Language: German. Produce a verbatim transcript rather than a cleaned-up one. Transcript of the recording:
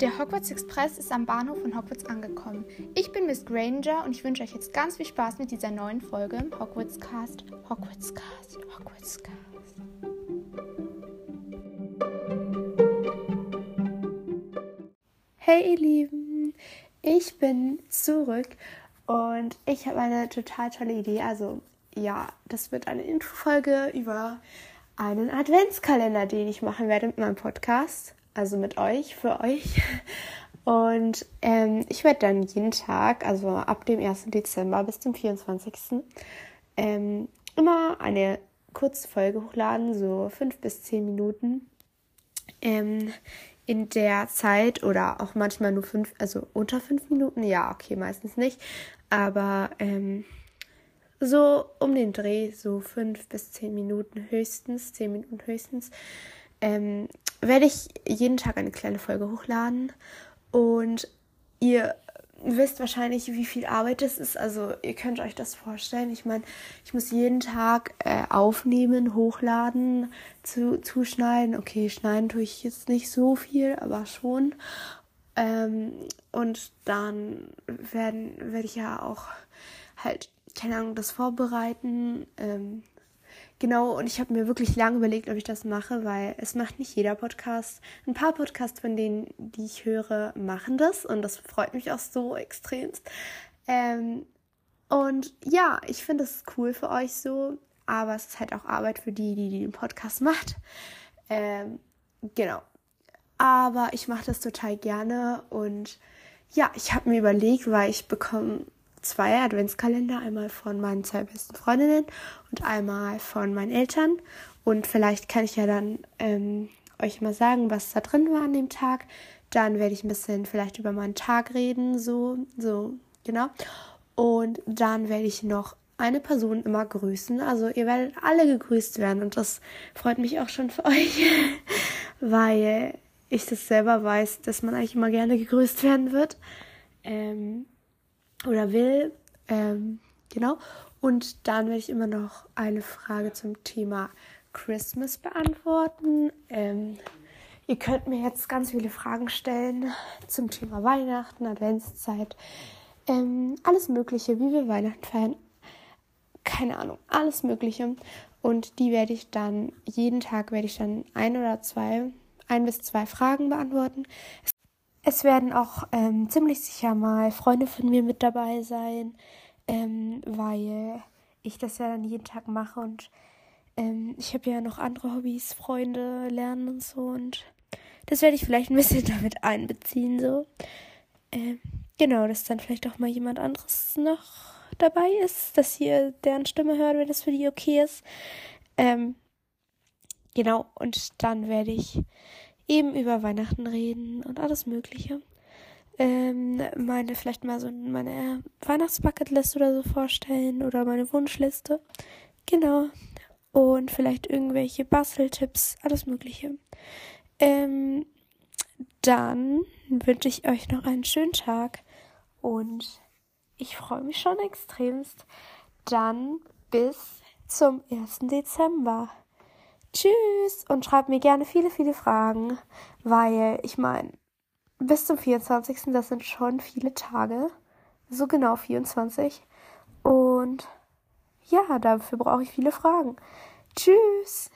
Der Hogwarts-Express ist am Bahnhof von Hogwarts angekommen. Ich bin Miss Granger und ich wünsche euch jetzt ganz viel Spaß mit dieser neuen Folge im Hogwarts-Cast. Hogwarts-Cast, Hogwarts-Cast. Hey ihr Lieben, ich bin zurück und ich habe eine total tolle Idee. Also ja, das wird eine Intro-Folge über einen Adventskalender, den ich machen werde mit meinem Podcast. Also mit euch, für euch. Und ähm, ich werde dann jeden Tag, also ab dem ersten Dezember bis zum vierundzwanzigsten Ähm, immer eine kurze Folge hochladen, so fünf bis zehn Minuten. Ähm, in der Zeit oder auch manchmal nur fünf, also unter fünf Minuten. Ja, okay, meistens nicht. Aber ähm, so um den Dreh, so fünf bis zehn Minuten höchstens, zehn Minuten höchstens. Ähm, werde ich jeden Tag eine kleine Folge hochladen und ihr wisst wahrscheinlich, wie viel Arbeit das ist, also ihr könnt euch das vorstellen. Ich meine, ich muss jeden Tag äh, aufnehmen, hochladen, zu, zuschneiden. Okay, schneiden tue ich jetzt nicht so viel, aber schon. Ähm, und dann werden, werde ich ja auch halt, keine Ahnung, das vorbereiten, ähm, Genau, und ich habe mir wirklich lange überlegt, ob ich das mache, weil es macht nicht jeder Podcast. Ein paar Podcasts von denen, die ich höre, machen das und das freut mich auch so extremst. Ähm, und ja, ich finde es cool für euch so, aber es ist halt auch Arbeit für die, die, die den Podcast macht. Ähm, genau, aber ich mache das total gerne und ja, ich habe mir überlegt, weil ich bekomme zwei Adventskalender, einmal von meinen zwei besten Freundinnen und einmal von meinen Eltern. Und vielleicht kann ich ja dann ähm, euch mal sagen, was da drin war an dem Tag. Dann werde ich ein bisschen vielleicht über meinen Tag reden, so, so, genau. Und dann werde ich noch eine Person immer grüßen. Also ihr werdet alle gegrüßt werden und das freut mich auch schon für euch, weil ich das selber weiß, dass man eigentlich immer gerne gegrüßt werden wird. Ähm... Oder will, ähm, genau. Und dann werde ich immer noch eine Frage zum Thema Christmas beantworten. Ähm, ihr könnt mir jetzt ganz viele Fragen stellen zum Thema Weihnachten, Adventszeit, ähm, alles Mögliche, wie wir Weihnachten feiern. Keine Ahnung, alles Mögliche. Und die werde ich dann, jeden Tag werde ich dann ein oder zwei, ein bis zwei Fragen beantworten. Es werden auch ähm, ziemlich sicher mal Freunde von mir mit dabei sein, ähm, weil ich das ja dann jeden Tag mache und ähm, ich habe ja noch andere Hobbys, Freunde, Lernen und so und das werde ich vielleicht ein bisschen damit einbeziehen, so. Ähm, genau, dass dann vielleicht auch mal jemand anderes noch dabei ist, dass ihr deren Stimme hört, wenn das für die okay ist. Ähm, genau, und dann werde ich eben über Weihnachten reden und alles Mögliche. Ähm, meine, vielleicht mal so meine Weihnachtsbucketlist oder so vorstellen oder meine Wunschliste. Genau. Und vielleicht irgendwelche Basteltipps, alles Mögliche. Ähm, dann wünsche ich euch noch einen schönen Tag und ich freue mich schon extremst. Dann bis zum ersten Dezember. Tschüss und schreibt mir gerne viele, viele Fragen, weil ich meine, bis zum vierundzwanzigsten das sind schon viele Tage, so genau vierundzwanzig und ja, dafür brauche ich viele Fragen. Tschüss!